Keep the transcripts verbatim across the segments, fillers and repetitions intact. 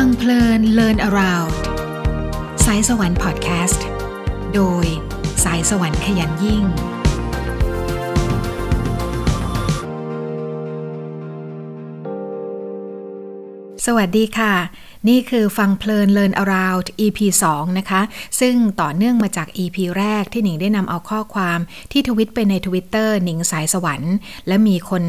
ฟังเพลิน Learn Around สายสวรรค์พอดแคสต์โดยสายสวรรค์ขยันยิ่งสวัสดีค่ะนี่คือฟังเพลิน Learn Around อี พี สองนะคะซึ่งต่อเนื่องมาจาก อี พี แรกที่หนิงได้นำเอาข้อความที่ทวิตไปใน Twitter หนิงสายสวรรค์และมีคน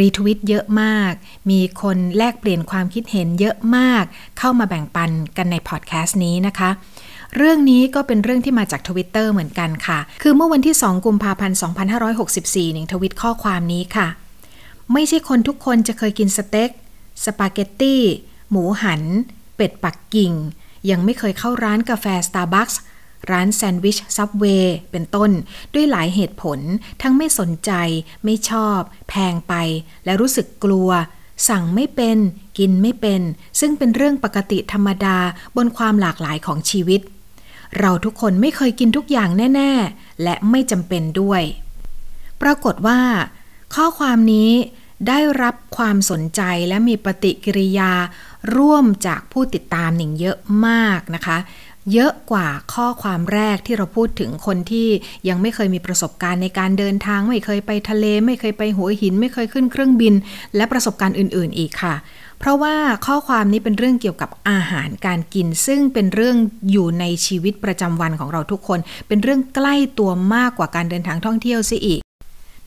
รีทวิตเยอะมากมีคนแลกเปลี่ยนความคิดเห็นเยอะมากเข้ามาแบ่งปันกันในพอดแคสต์นี้นะคะเรื่องนี้ก็เป็นเรื่องที่มาจาก Twitter เหมือนกันค่ะคือเมื่อวันที่สองกุมภาพันธ์สองพันห้าร้อยหกสิบสี่หนิงทวิตข้อความนี้ค่ะไม่ใช่คนทุกคนจะเคยกินสเต็กสปาเกตตี้หมูหันเป็ดปักกิ่งยังไม่เคยเข้าร้านกาแฟ Starbucks ร้านแซนด์วิช Subway เป็นต้นด้วยหลายเหตุผลทั้งไม่สนใจไม่ชอบแพงไปและรู้สึกกลัวสั่งไม่เป็นกินไม่เป็นซึ่งเป็นเรื่องปกติธรรมดาบนความหลากหลายของชีวิตเราทุกคนไม่เคยกินทุกอย่างแน่ๆและไม่จำเป็นด้วยปรากฏว่าข้อความนี้ได้รับความสนใจและมีปฏิกิริยาร่วมจากผู้ติดตามหนิงเยอะมากนะคะเยอะกว่าข้อความแรกที่เราพูดถึงคนที่ยังไม่เคยมีประสบการณ์ในการเดินทางไม่เคยไปทะเลไม่เคยไปหัวหินไม่เคยขึ้นเครื่องบินและประสบการณ์อื่นๆอีกค่ะเพราะว่าข้อความนี้เป็นเรื่องเกี่ยวกับอาหารการกินซึ่งเป็นเรื่องอยู่ในชีวิตประจำวันของเราทุกคนเป็นเรื่องใกล้ตัวมากกว่าการเดินทางท่องเที่ยวซะอีก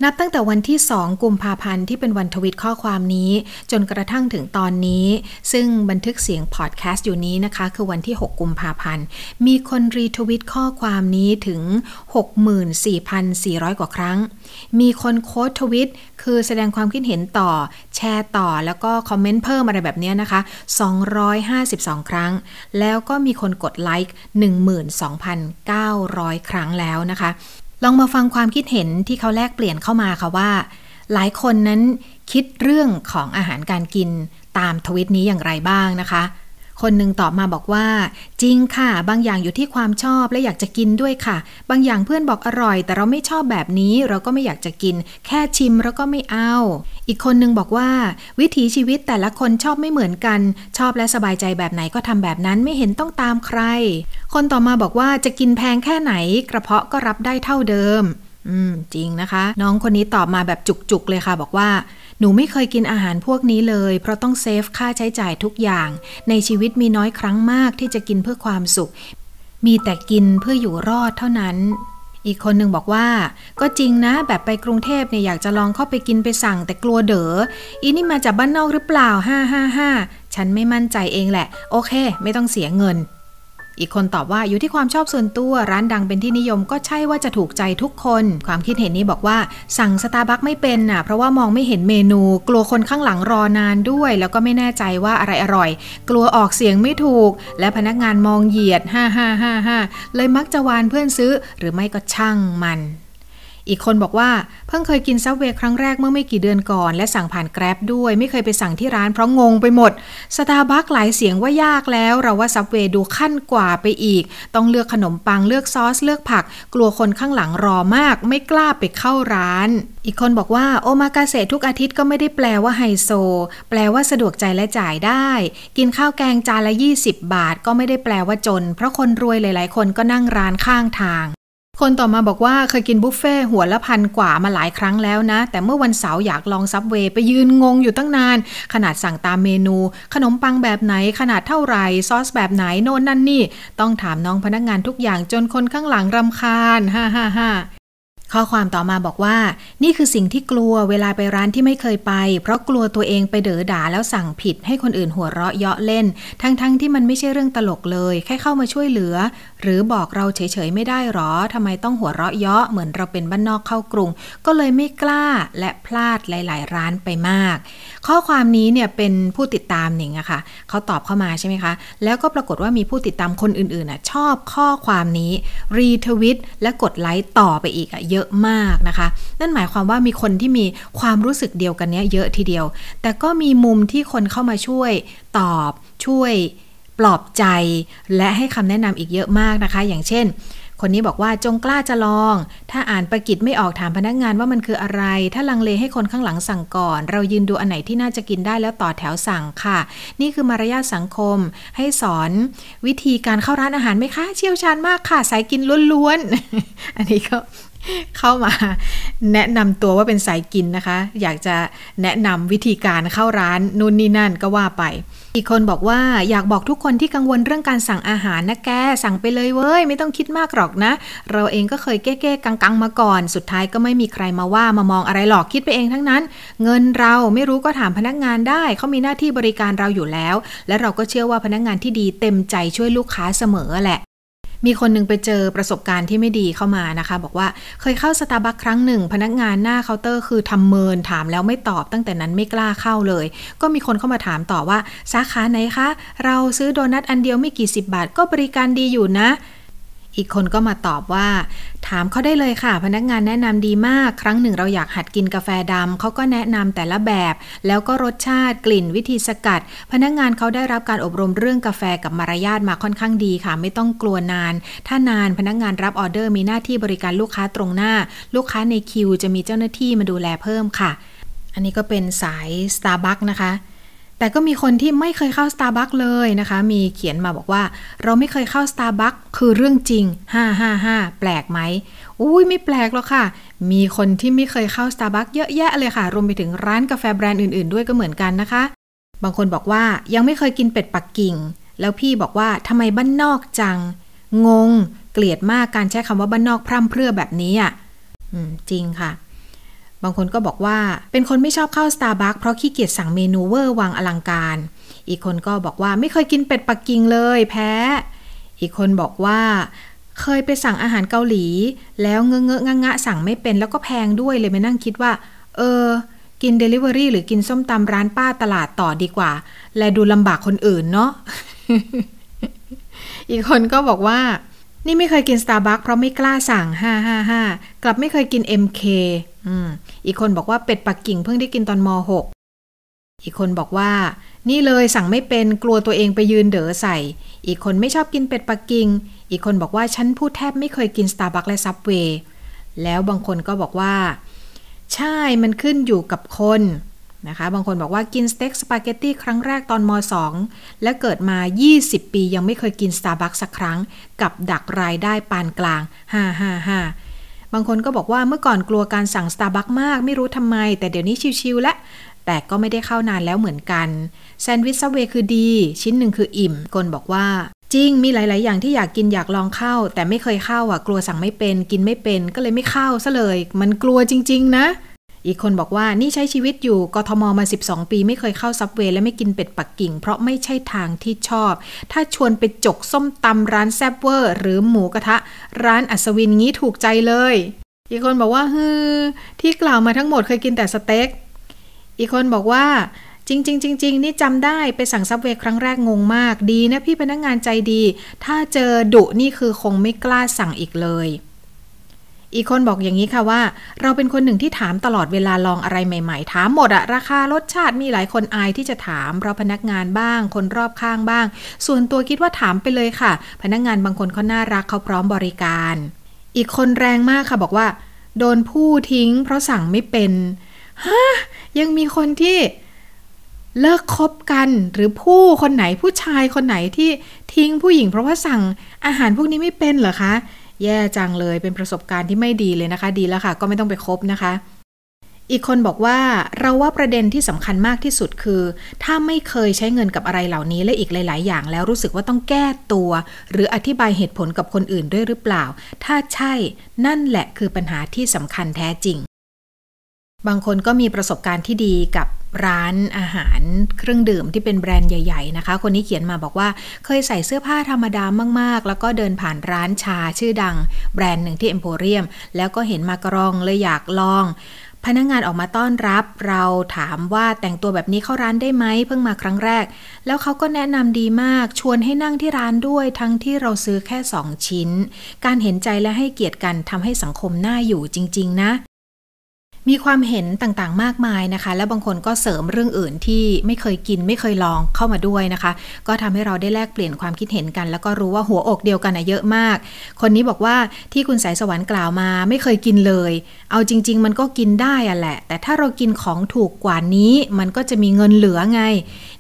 นับตั้งแต่วันที่สองกุมภาพันธ์ที่เป็นวันทวิตข้อความนี้จนกระทั่งถึงตอนนี้ซึ่งบันทึกเสียงพอดแคสต์อยู่นี้นะคะคือวันที่หกกุมภาพันธ์มีคนรีทวิตข้อความนี้ถึง หกหมื่นสี่พันสี่ร้อย กว่าครั้งมีคนโค้ดทวิตคือแสดงความคิดเห็นต่อแชร์ต่อแล้วก็คอมเมนต์เพิ่มอะไรแบบนี้นะคะสองร้อยห้าสิบสองครั้งแล้วก็มีคนกดไลค์ หนึ่งหมื่นสองพันเก้าร้อย ครั้งแล้วนะคะลองมาฟังความคิดเห็นที่เขาแลกเปลี่ยนเข้ามาค่ะว่าหลายคนนั้นคิดเรื่องของอาหารการกินตามทวิตนี้อย่างไรบ้างนะคะคนหนึ่งตอบมาบอกว่าจริงค่ะบางอย่างอยู่ที่ความชอบและอยากจะกินด้วยค่ะบางอย่างเพื่อนบอกอร่อยแต่เราไม่ชอบแบบนี้เราก็ไม่อยากจะกินแค่ชิมเราก็ไม่เอาอีกคนหนึ่งบอกว่าวิถีชีวิตแต่ละคนชอบไม่เหมือนกันชอบและสบายใจแบบไหนก็ทำแบบนั้นไม่เห็นต้องตามใครคนต่อมาบอกว่าจะกินแพงแค่ไหนกระเพาะก็รับได้เท่าเดิมอืมจริงนะคะน้องคนนี้ตอบมาแบบจุกๆเลยค่ะบอกว่าหนูไม่เคยกินอาหารพวกนี้เลยเพราะต้องเซฟค่าใช้จ่ายทุกอย่างในชีวิตมีน้อยครั้งมากที่จะกินเพื่อความสุขมีแต่กินเพื่ออยู่รอดเท่านั้นอีกคนหนึ่งบอกว่าก็จริงนะแบบไปกรุงเทพเนี่ยอยากจะลองเข้าไปกินไปสั่งแต่กลัวเด๋ออีนี่มาจากบ้านนอกหรือเปล่าห้าห้าห้าฉันไม่มั่นใจเองแหละโอเคไม่ต้องเสียเงินอีกคนตอบว่าอยู่ที่ความชอบส่วนตัวร้านดังเป็นที่นิยมก็ใช่ว่าจะถูกใจทุกคนความคิดเห็นนี้บอกว่าสั่ง Starbucks ไม่เป็นน่ะเพราะว่ามองไม่เห็นเมนูกลัวคนข้างหลังรอนานด้วยแล้วก็ไม่แน่ใจว่าอะไรอร่อยกลัวออกเสียงไม่ถูกและพนักงานมองเหยียดห้าห้าห้าห้าเลยมักจะวานเพื่อนซื้อหรือไม่ก็ช่างมันอีกคนบอกว่าเพิ่งเคยกินซับเวย์ครั้งแรกเมื่อไม่กี่เดือนก่อนและสั่งผ่านแกร็บด้วยไม่เคยไปสั่งที่ร้านเพราะงงไปหมดสตาร์บัคหลายเสียงว่ายากแล้วเราว่าซับเวย์ดูขั้นกว่าไปอีกต้องเลือกขนมปังเลือกซอสเลือกผักกลัวคนข้างหลังรอมากไม่กล้าไปเข้าร้านอีกคนบอกว่าโอมากาเสะทุกอาทิตย์ก็ไม่ได้แปลว่าไฮโซแปลว่าสะดวกใจและจ่ายได้กินข้าวแกงจานละยี่สิบบาทก็ไม่ได้แปลว่าจนเพราะคนรวยหลายๆคนก็นั่งร้านข้างทางคนต่อมาบอกว่าเคยกินบุฟเฟ่หัวละพันกว่ามาหลายครั้งแล้วนะแต่เมื่อวันเสาร์อยากลองซับเวย์ไปยืนงงอยู่ตั้งนานขนาดสั่งตามเมนูขนมปังแบบไหนขนาดเท่าไหร่ซอสแบบไหนโน่นนั่นนี่ต้องถามน้องพนักงานทุกอย่างจนคนข้างหลังรำคาญฮ่าฮ่าฮ่าข้อความต่อมาบอกว่านี่คือสิ่งที่กลัวเวลาไปร้านที่ไม่เคยไปเพราะกลัวตัวเองไปเด๋อด่าแล้วสั่งผิดให้คนอื่นหัวเราะเยาะเล่นทั้งๆที่มันไม่ใช่เรื่องตลกเลยแค่เข้ามาช่วยเหลือหรือบอกเราเฉยๆไม่ได้หรอทำไมต้องหัวเราะเยาะเหมือนเราเป็นบ้านนอกเข้ากรุงก็เลยไม่กล้าและพลาดหลายๆร้านไปมากข้อความนี้เนี่ยเป็นผู้ติดตามหนิงอะค่ะเขาตอบเข้ามาใช่ไหมคะแล้วก็ปรากฏว่ามีผู้ติดตามคนอื่นๆน่ะชอบข้อความนี้รีทวิตและกดไลค์ต่อไปอีกอะเยอะมากนะคะนั่นหมายความว่ามีคนที่มีความรู้สึกเดียวกันเนี้ยเยอะทีเดียวแต่ก็มีมุมที่คนเข้ามาช่วยตอบช่วยปลอบใจและให้คำแนะนำอีกเยอะมากนะคะอย่างเช่น คนนี้บอกว่าจงกล้าจะลองถ้าอ่านปากิจไม่ออกถามพนักงานว่ามันคืออะไรถ้าลังเลให้คนข้างหลังสั่งก่อนเรายืนดูอันไหนที่น่าจะกินได้แล้วต่อแถวสั่งค่ะนี่คือมารยาทสังคมให้สอนวิธีการเข้าร้านอาหารไหมคะเชี่ยวชาญมากค่ะสายกินล้วนๆอันนี้ก็เข้ามาแนะนำตัวว่าเป็นสายกินนะคะอยากจะแนะนำวิธีการเข้าร้านนู่นนี่นั่นก็ว่าไปอีกคนบอกว่าอยากบอกทุกคนที่กังวลเรื่องการสั่งอาหารนะแกสั่งไปเลยเว้ยไม่ต้องคิดมากหรอกนะเราเองก็เคยเก้ๆกังๆมาก่อนสุดท้ายก็ไม่มีใครมาว่ามามองอะไรหรอกคิดไปเองทั้งนั้นเงินเราไม่รู้ก็ถามพนักงานได้เขามีหน้าที่บริการเราอยู่แล้วและเราก็เชื่อว่าพนักงานที่ดีเต็มใจช่วยลูกค้าเสมอแหละมีคนหนึ่งไปเจอประสบการณ์ที่ไม่ดีเข้ามานะคะบอกว่าเคยเข้าสตาร์บัคครั้งหนึ่งพนักงานหน้าเคาน์เตอร์คือทำเมินถามแล้วไม่ตอบตั้งแต่นั้นไม่กล้าเข้าเลยก็มีคนเข้ามาถามต่อว่าสาขาไหนคะเราซื้อโดนัทอันเดียวไม่กี่สิบบาทก็บริการดีอยู่นะอีกคนก็มาตอบว่าถามเขาได้เลยค่ะพนักงานแนะนำดีมากครั้งหนึ่งเราอยากหัดกินกาแฟดำเขาก็แนะนำแต่ละแบบแล้วก็รสชาติกลิ่นวิธีสกัดพนักงานเขาได้รับการอบรมเรื่องกาแฟกับมารยาทมาค่อนข้างดีค่ะไม่ต้องกลัวนานถ้านานพนักงานรับออเดอร์มีหน้าที่บริการลูกค้าตรงหน้าลูกค้าในคิวจะมีเจ้าหน้าที่มาดูแลเพิ่มค่ะอันนี้ก็เป็นสาย Starbucks นะคะแต่ก็มีคนที่ไม่เคยเข้า Starbucks เลยนะคะมีเขียนมาบอกว่าเราไม่เคยเข้า Starbucks คือเรื่องจริงห้าห้าห้าแปลกไหมอุ้ยไม่แปลกหรอกค่ะมีคนที่ไม่เคยเข้า Starbucks เยอะแยะเลยค่ะรวมไปถึงร้านกาแฟแบรนด์อื่นๆด้วยก็เหมือนกันนะคะบางคนบอกว่ายังไม่เคยกินเป็ดปักกิ่งแล้วพี่บอกว่าทำไมบ้านนอกจังงงเกลียดมากการใช้คำว่าบ้านนอกพร่ำเพรื่อแบบนี้อ่ะอืมจริงค่ะบางคนก็บอกว่าเป็นคนไม่ชอบเข้า Starbucks เพราะขี้เกียจสั่งเมนูเวอร์วังอลังการอีกคนก็บอกว่าไม่เคยกินเป็ดปักกิ่งเลยแพ้อีกคนบอกว่าเคยไปสั่งอาหารเกาหลีแล้วเงอะเงอะงะงะสั่งไม่เป็นแล้วก็แพงด้วยเลยมานั่งคิดว่าเออกิน Delivery หรือกินส้มตำร้านป้าตลาดต่อดีกว่าและดูลำบากคนอื่นเนาะ อีกคนก็บอกว่านี่ไม่เคยกิน Starbucks เพราะไม่กล้าสั่งห้าห้าห้ากลับไม่เคยกิน เอ็ม เค อืมอีกคนบอกว่าเป็ดปักกิ่งเพิ่งได้กินตอนมอหกอีกคนบอกว่านี่เลยสั่งไม่เป็นกลัวตัวเองไปยืนเด๋อใส่อีกคนไม่ชอบกินเป็ดปักกิ่งอีกคนบอกว่าฉันพูดแทบไม่เคยกิน Starbucks และ Subway แล้วบางคนก็บอกว่าใช่มันขึ้นอยู่กับคนนะคะบางคนบอกว่ากินสเต็กสปาเกตตี้ครั้งแรกตอนมอสองและเกิดมายี่สิบปียังไม่เคยกิน Starbucks สักครั้งกับดักรายได้ปานกลางห้าห้าห้าบางคนก็บอกว่าเมื่อก่อนกลัวการสั่ง Starbucks มากไม่รู้ทำไมแต่เดี๋ยวนี้ชิลๆและแต่ก็ไม่ได้เข้านานแล้วเหมือนกันแซนด์วิช Subway คือดีชิ้นหนึ่งคืออิ่มคนบอกว่าจริงมีหลายๆอย่างที่อยากกินอยากลองเข้าแต่ไม่เคยเข้าอ่ะกลัวสั่งไม่เป็นกินไม่เป็นก็เลยไม่เข้าซะเลยมันกลัวจริงๆนะอีกคนบอกว่านี่ใช้ชีวิตอยู่กทมมาสิบสองปีไม่เคยเข้าซับเวย์และไม่กินเป็ดปักกิ่งเพราะไม่ใช่ทางที่ชอบถ้าชวนไปจกส้มตำร้านแซ่บเวอร์หรือหมูกระทะร้านอัศวินงี้ถูกใจเลยอีกคนบอกว่าฮือที่กล่าวมาทั้งหมดเคยกินแต่สเต็กอีกคนบอกว่าจริงๆจริงๆนี่จำได้ไปสั่งซับเวย์ครั้งแรกงงมากดีนะพี่พนักงานใจดีถ้าเจอดุนี่คือคงไม่กล้าสั่งอีกเลยอีกคนบอกอย่างนี้ค่ะว่าเราเป็นคนหนึ่งที่ถามตลอดเวลาลองอะไรใหม่ๆถามหมดอะราคารสชาติมีหลายคนอายที่จะถามเพราะพนักงานบ้างคนรอบข้างบ้างส่วนตัวคิดว่าถามไปเลยค่ะพนักงานบางคนเขาน่ารักเขาพร้อมบริการอีกคนแรงมากค่ะบอกว่าโดนผู้ทิ้งเพราะสั่งไม่เป็นฮะยังมีคนที่เลิกคบกันหรือผู้คนไหนผู้ชายคนไหนที่ทิ้งผู้หญิงเพราะว่าสั่งอาหารพวกนี้ไม่เป็นเหรอคะแย่จังเลยเป็นประสบการณ์ที่ไม่ดีเลยนะคะดีแล้วค่ะก็ไม่ต้องไปคบนะคะอีกคนบอกว่าเราว่าประเด็นที่สำคัญมากที่สุดคือถ้าไม่เคยใช้เงินกับอะไรเหล่านี้และอีกหลายๆอย่างแล้วรู้สึกว่าต้องแก้ตัวหรืออธิบายเหตุผลกับคนอื่นด้วยหรือเปล่าถ้าใช่นั่นแหละคือปัญหาที่สำคัญแท้จริงบางคนก็มีประสบการณ์ที่ดีกับร้านอาหารเครื่องดื่มที่เป็นแบรนด์ใหญ่ๆนะคะคนนี้เขียนมาบอกว่าเคยใส่เสื้อผ้าธรรมดามากๆแล้วก็เดินผ่านร้านชาชื่อดังแบรนด์หนึ่งที่เอ็มโพเรียมแล้วก็เห็นมากรองเลยอยากลองพนักงานออกมาต้อนรับเราถามว่าแต่งตัวแบบนี้เข้าร้านได้ไหมเพิ่งมาครั้งแรกแล้วเขาก็แนะนำดีมากชวนให้นั่งที่ร้านด้วยทั้งที่เราซื้อแค่สองชิ้นการเห็นใจและให้เกียรติกันทำให้สังคมน่าอยู่จริงๆนะ มีความเห็นต่างๆมากมายนะคะและบางคนก็เสริมเรื่องอื่นที่ไม่เคยกินไม่เคยลองเข้ามาด้วยนะคะก็ทำให้เราได้แลกเปลี่ยนความคิดเห็นกันแล้วก็รู้ว่าหัวอกเดียวกันนะเยอะมากคนนี้บอกว่าที่คุณสายสวรรค์กล่าวมาไม่เคยกินเลยเอาจริงๆมันก็กินได้อะแหละแต่ถ้าเรากินของถูกกว่านี้มันก็จะมีเงินเหลือไง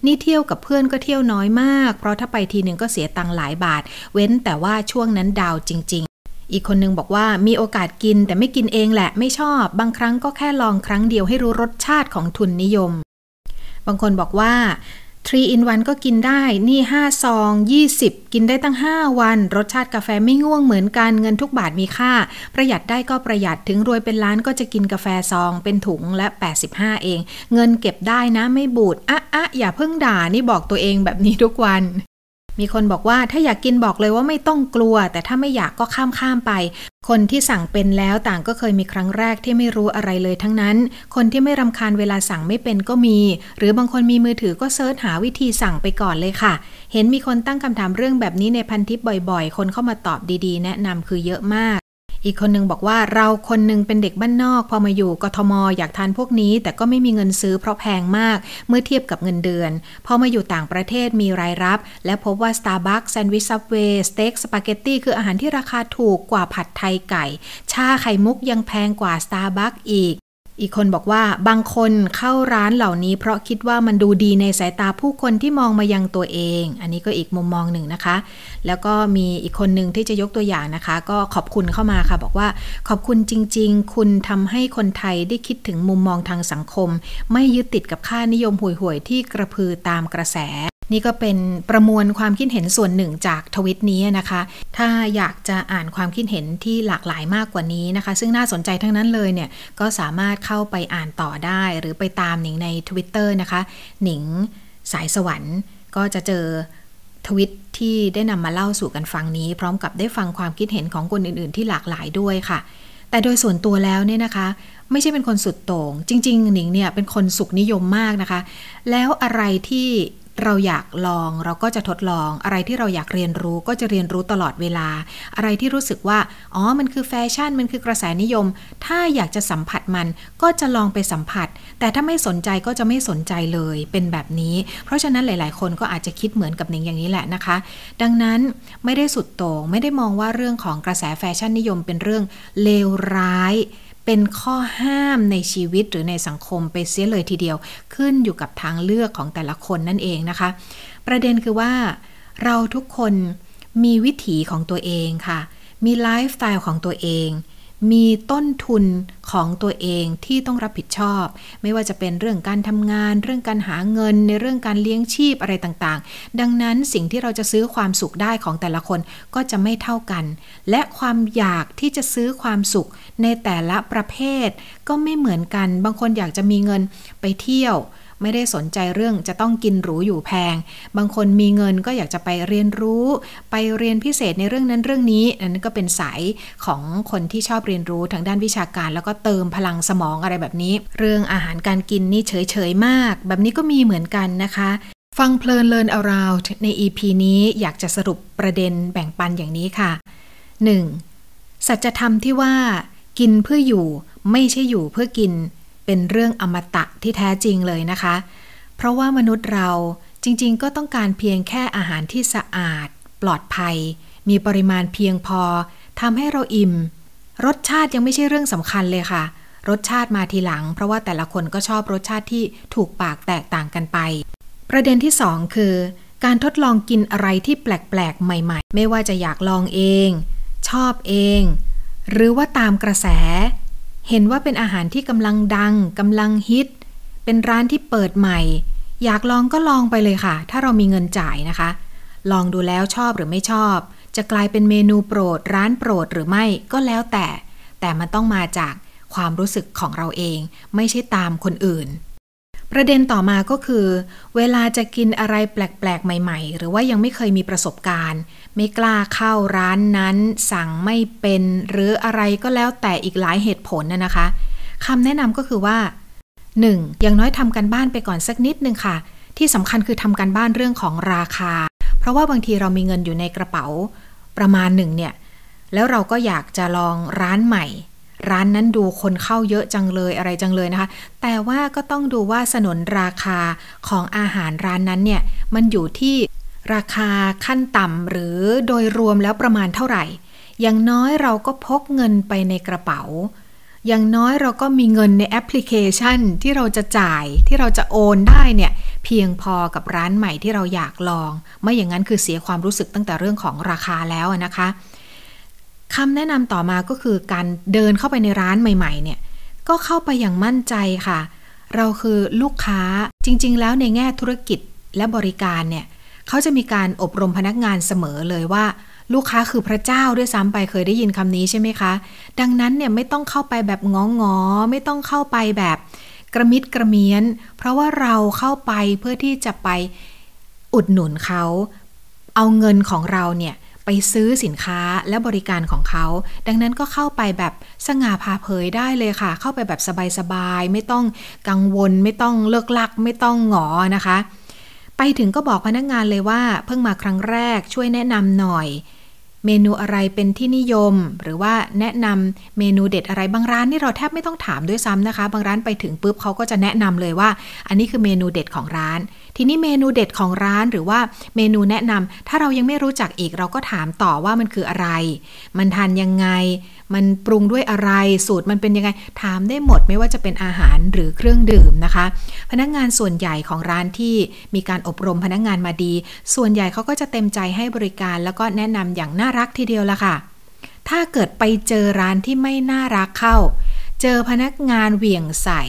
นี่เที่ยวกับเพื่อนก็เที่ยวน้อยมากเพราะถ้าไปทีหนึ่งก็เสียตังค์หลายบาทเว้นแต่ว่าช่วงนั้นดาวจริงๆอีกคนนึงบอกว่ามีโอกาสกินแต่ไม่กินเองแหละไม่ชอบบางครั้งก็แค่ลองครั้งเดียวให้รู้รสชาติของทุนนิยมบางคนบอกว่าทรี อิน วันก็กินได้นี่ห้าซองยี่สิบกินได้ตั้งห้าวันรสชาติกาแฟไม่ง่วงเหมือนกันเงินทุกบาทมีค่าประหยัดได้ก็ประหยัดถึงรวยเป็นล้านก็จะกินกาแฟซองเป็นถุงละแปดสิบห้าเองเงินเก็บได้นะไม่บูดอะอะอย่าเพิ่งด่านี่บอกตัวเองแบบนี้ทุกวันมีคนบอกว่าถ้าอยากกินบอกเลยว่าไม่ต้องกลัวแต่ถ้าไม่อยากก็ข้ามข้ามไปคนที่สั่งเป็นแล้วต่างก็เคยมีครั้งแรกที่ไม่รู้อะไรเลยทั้งนั้นคนที่ไม่รำคาญเวลาสั่งไม่เป็นก็มีหรือบางคนมีมือถือก็เซิร์ชหาวิธีสั่งไปก่อนเลยค่ะเห็นมีคนตั้งคำถามเรื่องแบบนี้ในพันทิปบ่อยๆคนเข้ามาตอบดีๆแนะนำคือเยอะมากอีกคนนึงบอกว่าเราคนนึงเป็นเด็กบ้านนอกพอมาอยู่กทม.อยากทานพวกนี้แต่ก็ไม่มีเงินซื้อเพราะแพงมากเมื่อเทียบกับเงินเดือนพอมาอยู่ต่างประเทศมีรายรับและพบว่า Starbucks แซนด์วิช Subway สเต็กสปาเกตตี้คืออาหารที่ราคาถูกกว่าผัดไทยไก่ชาไข่มุกยังแพงกว่า Starbucks อีกอีกคนบอกว่าบางคนเข้าร้านเหล่านี้เพราะคิดว่ามันดูดีในสายตาผู้คนที่มองมายังตัวเองอันนี้ก็อีกมุมมองหนึ่งนะคะแล้วก็มีอีกคนหนึ่งที่จะยกตัวอย่างนะคะก็ขอบคุณเข้ามาค่ะบอกว่าขอบคุณจริงๆคุณทำให้คนไทยได้คิดถึงมุมมองทางสังคมไม่ยึดติดกับค่านิยมห่วยๆที่กระพือตามกระแสนี่ก็เป็นประมวลความคิดเห็นส่วนหนึ่งจากทวิตนี้นะคะถ้าอยากจะอ่านความคิดเห็นที่หลากหลายมากกว่านี้นะคะซึ่งน่าสนใจทั้งนั้นเลยเนี่ยก็สามารถเข้าไปอ่านต่อได้หรือไปตามหนิงใน Twitter นะคะหนิงสายสวรรค์ก็จะเจอทวิตที่ได้นำมาเล่าสู่กันฟังนี้พร้อมกับได้ฟังความคิดเห็นของคนอื่นๆที่หลากหลายด้วยค่ะแต่โดยส่วนตัวแล้วเนี่ยนะคะไม่ใช่เป็นคนสุดโต่งจริงๆหนิงเนี่ยเป็นคนสุขนิยมมากนะคะแล้วอะไรที่เราอยากลองเราก็จะทดลองอะไรที่เราอยากเรียนรู้ก็จะเรียนรู้ตลอดเวลาอะไรที่รู้สึกว่าอ๋อมันคือแฟชั่นมันคือกระแสนิยมถ้าอยากจะสัมผัสมันก็จะลองไปสัมผัสแต่ถ้าไม่สนใจก็จะไม่สนใจเลยเป็นแบบนี้เพราะฉะนั้นหลายๆคนก็อาจจะคิดเหมือนกับหนิงอย่างนี้แหละนะคะดังนั้นไม่ได้สุดโต่งไม่ได้มองว่าเรื่องของกระแสแฟชั่นนิยมเป็นเรื่องเลวร้ายเป็นข้อห้ามในชีวิตหรือในสังคมไปเสียเลยทีเดียวขึ้นอยู่กับทางเลือกของแต่ละคนนั่นเองนะคะประเด็นคือว่าเราทุกคนมีวิถีของตัวเองค่ะมีไลฟ์สไตล์ของตัวเองมีต้นทุนของตัวเองที่ต้องรับผิดชอบไม่ว่าจะเป็นเรื่องการทำงานเรื่องการหาเงินในเรื่องการเลี้ยงชีพอะไรต่างๆดังนั้นสิ่งที่เราจะซื้อความสุขได้ของแต่ละคนก็จะไม่เท่ากันและความอยากที่จะซื้อความสุขในแต่ละประเภทก็ไม่เหมือนกันบางคนอยากจะมีเงินไปเที่ยวไม่ได้สนใจเรื่องจะต้องกินหรูอยู่แพงบางคนมีเงินก็อยากจะไปเรียนรู้ไปเรียนพิเศษในเรื่องนั้นเรื่องนี้อันนั้นก็เป็นสายของคนที่ชอบเรียนรู้ทางด้านวิชาการแล้วก็เติมพลังสมองอะไรแบบนี้เรื่องอาหารการกินนี่เฉยๆมากแบบนี้ก็มีเหมือนกันนะคะฟังเพลิน Learn Around ใน อี พี นี้อยากจะสรุปประเด็นแบ่งปันอย่างนี้ค่ะ หนึ่ง สัจธรรมที่ว่ากินเพื่ออยู่ไม่ใช่อยู่เพื่อกินเป็นเรื่องอมตะที่แท้จริงเลยนะคะเพราะว่ามนุษย์เราจริงๆก็ต้องการเพียงแค่อาหารที่สะอาดปลอดภัยมีปริมาณเพียงพอทำให้เราอิ่มรสชาติยังไม่ใช่เรื่องสำคัญเลยค่ะรสชาติมาทีหลังเพราะว่าแต่ละคนก็ชอบรสชาติที่ถูกปากแตกต่างกันไปประเด็นที่สองคือการทดลองกินอะไรที่แปลกๆใหม่ๆไม่ว่าจะอยากลองเองชอบเองหรือว่าตามกระแสเห็นว่าเป็นอาหารที่กำลังดังกำลังฮิตเป็นร้านที่เปิดใหม่อยากลองก็ลองไปเลยค่ะถ้าเรามีเงินจ่ายนะคะลองดูแล้วชอบหรือไม่ชอบจะกลายเป็นเมนูโปรดร้านโปรดหรือไม่ก็แล้วแต่แต่มันต้องมาจากความรู้สึกของเราเองไม่ใช่ตามคนอื่นประเด็นต่อมาก็คือเวลาจะกินอะไรแปลกๆใหม่ๆหรือว่ายังไม่เคยมีประสบการณ์ไม่กล้าเข้าร้านนั้นสั่งไม่เป็นหรืออะไรก็แล้วแต่อีกหลายเหตุผลน่ะนะคะคำแนะนำก็คือว่า หนึ่ง อย่างน้อยทำกันบ้านไปก่อนสักนิดนึงค่ะที่สำคัญคือทำกันบ้านเรื่องของราคาเพราะว่าบางทีเรามีเงินอยู่ในกระเป๋าประมาณหนึ่งเนี่ยแล้วเราก็อยากจะลองร้านใหม่ ร้านนั้นดูคนเข้าเยอะจังเลยอะไรจังเลยนะคะแต่ว่าก็ต้องดูว่าสนนราคาของอาหารร้านนั้นเนี่ยมันอยู่ที่ราคาขั้นต่ำหรือโดยรวมแล้วประมาณเท่าไหร่อย่างน้อยเราก็พกเงินไปในกระเป๋าอย่างน้อยเราก็มีเงินในแอปพลิเคชันที่เราจะจ่ายที่เราจะโอนได้เนี่ยเพียงพอกับร้านใหม่ที่เราอยากลองไม่อย่างนั้นคือเสียความรู้สึกตั้งแต่เรื่องของราคาแล้วนะคะคำแนะนำต่อมาก็คือการเดินเข้าไปในร้านใหม่ๆเนี่ยก็เข้าไปอย่างมั่นใจค่ะเราคือลูกค้าจริงๆแล้วในแง่ธุรกิจและบริการเนี่ยเขาจะมีการอบรมพนักงานเสมอเลยว่าลูกค้าคือพระเจ้าด้วยซ้ำไปเคยได้ยินคำนี้ใช่ไหมคะดังนั้นเนี่ยไม่ต้องเข้าไปแบบงอง้อไม่ต้องเข้าไปแบบกระมิดกระเมียนเพราะว่าเราเข้าไปเพื่อที่จะไปอุดหนุนเขาเอาเงินของเราเนี่ยไปซื้อสินค้าและบริการของเขาดังนั้นก็เข้าไปแบบสง่าผ่าเผยได้เลยค่ะเข้าไปแบบสบายๆไม่ต้องกังวลไม่ต้องเลิกลักไม่ต้องหงอนะคะไปถึงก็บอกพนักงานเลยว่าเพิ่งมาครั้งแรกช่วยแนะนำหน่อยเมนูอะไรเป็นที่นิยมหรือว่าแนะนำเมนูเด็ดอะไรบางร้านนี่เราแทบไม่ต้องถามด้วยซ้ำนะคะบางร้านไปถึงปุ๊บเขาก็จะแนะนำเลยว่าอันนี้คือเมนูเด็ดของร้านทีนี้เมนูเด็ดของร้านหรือว่าเมนูแนะนำถ้าเรายังไม่รู้จักอีกเราก็ถามต่อว่ามันคืออะไรมันทานยังไงมันปรุงด้วยอะไรสูตรมันเป็นยังไงถามได้หมดไม่ว่าจะเป็นอาหารหรือเครื่องดื่มนะคะพนักงานส่วนใหญ่ของร้านที่มีการอบรมพนักงานมาดีส่วนใหญ่เขาก็จะเต็มใจให้บริการแล้วก็แนะนำอย่างน่ารักทีเดียวละค่ะถ้าเกิดไปเจอร้านที่ไม่น่ารักเข้าเจอพนักงานเหวี่ยงใส่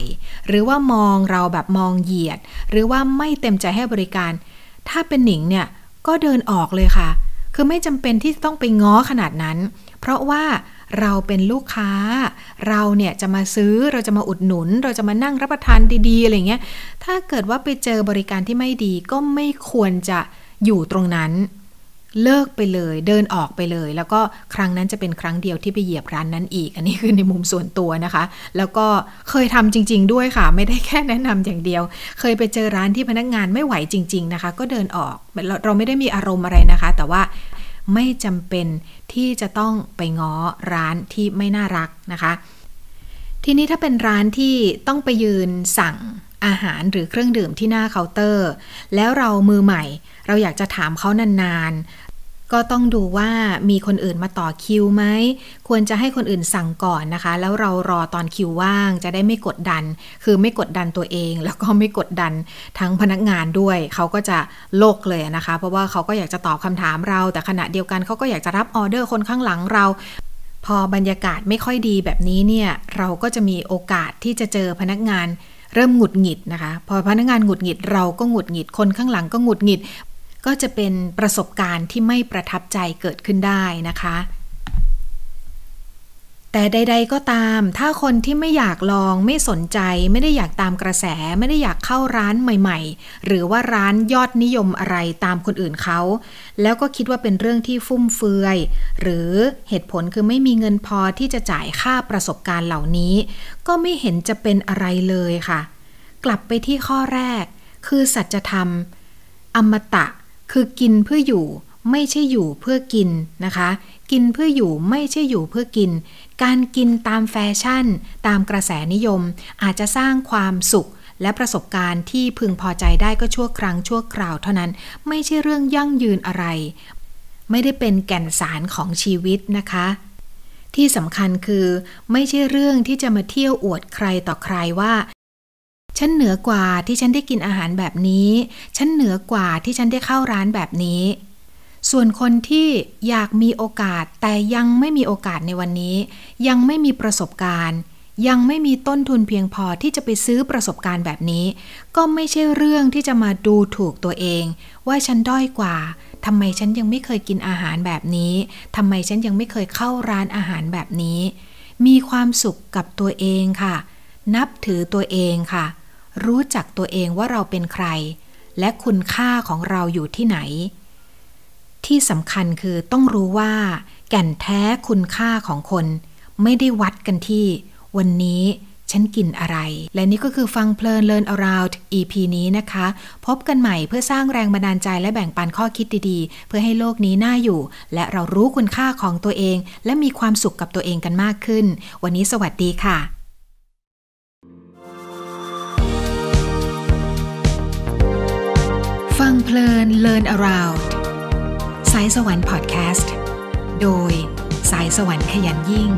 หรือว่ามองเราแบบมองเหยียดหรือว่าไม่เต็มใจให้บริการถ้าเป็นหนิงเนี่ยก็เดินออกเลยค่ะคือไม่จำเป็นที่ต้องไปง้อขนาดนั้นเพราะว่าเราเป็นลูกค้าเราเนี่ยจะมาซื้อเราจะมาอุดหนุนเราจะมานั่งรับประทานดีๆอะไรเงี้ยถ้าเกิดว่าไปเจอบริการที่ไม่ดีก็ไม่ควรจะอยู่ตรงนั้นเลิกไปเลยเดินออกไปเลยแล้วก็ครั้งนั้นจะเป็นครั้งเดียวที่ไปเหยียบร้านนั้นอีกอันนี้คือในมุมส่วนตัวนะคะแล้วก็เคยทำจริงๆด้วยค่ะไม่ได้แค่แนะนำอย่างเดียวเคยไปเจอร้านที่พนักงานไม่ไหวจริงๆนะคะก็เดินออกเราไม่ได้มีอารมณ์อะไรนะคะแต่ว่าไม่จำเป็นที่จะต้องไปง้อร้านที่ไม่น่ารักนะคะทีนี้ถ้าเป็นร้านที่ต้องไปยืนสั่งอาหารหรือเครื่องดื่มที่หน้าเคาน์เตอร์แล้วเรามือใหม่เราอยากจะถามเขานานๆก็ต้องดูว่ามีคนอื่นมาต่อคิวไหมควรจะให้คนอื่นสั่งก่อนนะคะแล้วเรารอตอนคิวว่างจะได้ไม่กดดันคือไม่กดดันตัวเองแล้วก็ไม่กดดันทั้งพนักงานด้วยเขาก็จะโลกเลยนะคะเพราะว่าเขาก็อยากจะตอบคำถามเราแต่ขณะเดียวกันเขาก็อยากจะรับออเดอร์คนข้างหลังเราพอบรรยากาศไม่ค่อยดีแบบนี้เนี่ยเราก็จะมีโอกาสที่จะเจอพนักงานเริ่มหงุดหงิดนะคะพอพนักงานหงุดหงิดเราก็หงุดหงิดคนข้างหลังก็หงุดหงิดก็จะเป็นประสบการณ์ที่ไม่ประทับใจเกิดขึ้นได้นะคะแต่ใดๆก็ตามถ้าคนที่ไม่อยากลองไม่สนใจไม่ได้อยากตามกระแสไม่ได้อยากเข้าร้านใหม่ๆหรือว่าร้านยอดนิยมอะไรตามคนอื่นเขาแล้วก็คิดว่าเป็นเรื่องที่ฟุ่มเฟือยหรือเหตุผลคือไม่มีเงินพอที่จะจ่ายค่าประสบการณ์เหล่านี้ก็ไม่เห็นจะเป็นอะไรเลยค่ะกลับไปที่ข้อแรกคือสัจธรรมอมตะคือกินเพื่ออยู่ไม่ใช่อยู่เพื่อกินนะคะกินเพื่ออยู่ไม่ใช่อยู่เพื่อกินการกินตามแฟชั่นตามกระแสนิยมอาจจะสร้างความสุขและประสบการณ์ที่พึงพอใจได้ก็ชั่วครั้งชั่วคราวเท่านั้นไม่ใช่เรื่องยั่งยืนอะไรไม่ได้เป็นแก่นสารของชีวิตนะคะที่สำคัญคือไม่ใช่เรื่องที่จะมาเที่ยวอวดใครต่อใครว่าฉันเหนือกว่าที่ฉันได้กินอาหารแบบนี้ฉันเหนือกว่าที่ฉันได้เข้าร้านแบบนี้ส่วนคนที่อยากมีโอกาสแต่ยังไม่มีโอกาสในวันนี้ยังไม่มีประสบการณ์ยังไม่มีต้นทุนเพียงพอที่จะไปซื้อประสบการณ์แบบนี้ก็ไม่ใช่เรื่องที่จะมาดูถูกตัวเองว่าฉันด้อยกว่าทำไมฉันยังไม่เคยกินอาหารแบบนี้ทำไมฉันยังไม่เคยเข้าร้านอาหารแบบนี้มีความสุขกับตัวเองค่ะนับถือตัวเองค่ะรู้จักตัวเองว่าเราเป็นใครและคุณค่าของเราอยู่ที่ไหนที่สำคัญคือต้องรู้ว่าแก่นแท้คุณค่าของคนไม่ได้วัดกันที่วันนี้ ฉันกินอะไรและนี่ก็คือฟังเพลิน Learn Around อี พี นี้นะคะพบกันใหม่เพื่อสร้างแรงบันดาลใจและแบ่งปันข้อคิดดีๆเพื่อให้โลกนี้น่าอยู่และเรารู้คุณค่าของตัวเองและมีความสุขกับตัวเองกันมากขึ้นวันนี้สวัสดีค่ะฟังเพลิน Learn Around สายสวรรค์พอดแคสต์โดยสายสวรรค์ขยันยิ่ง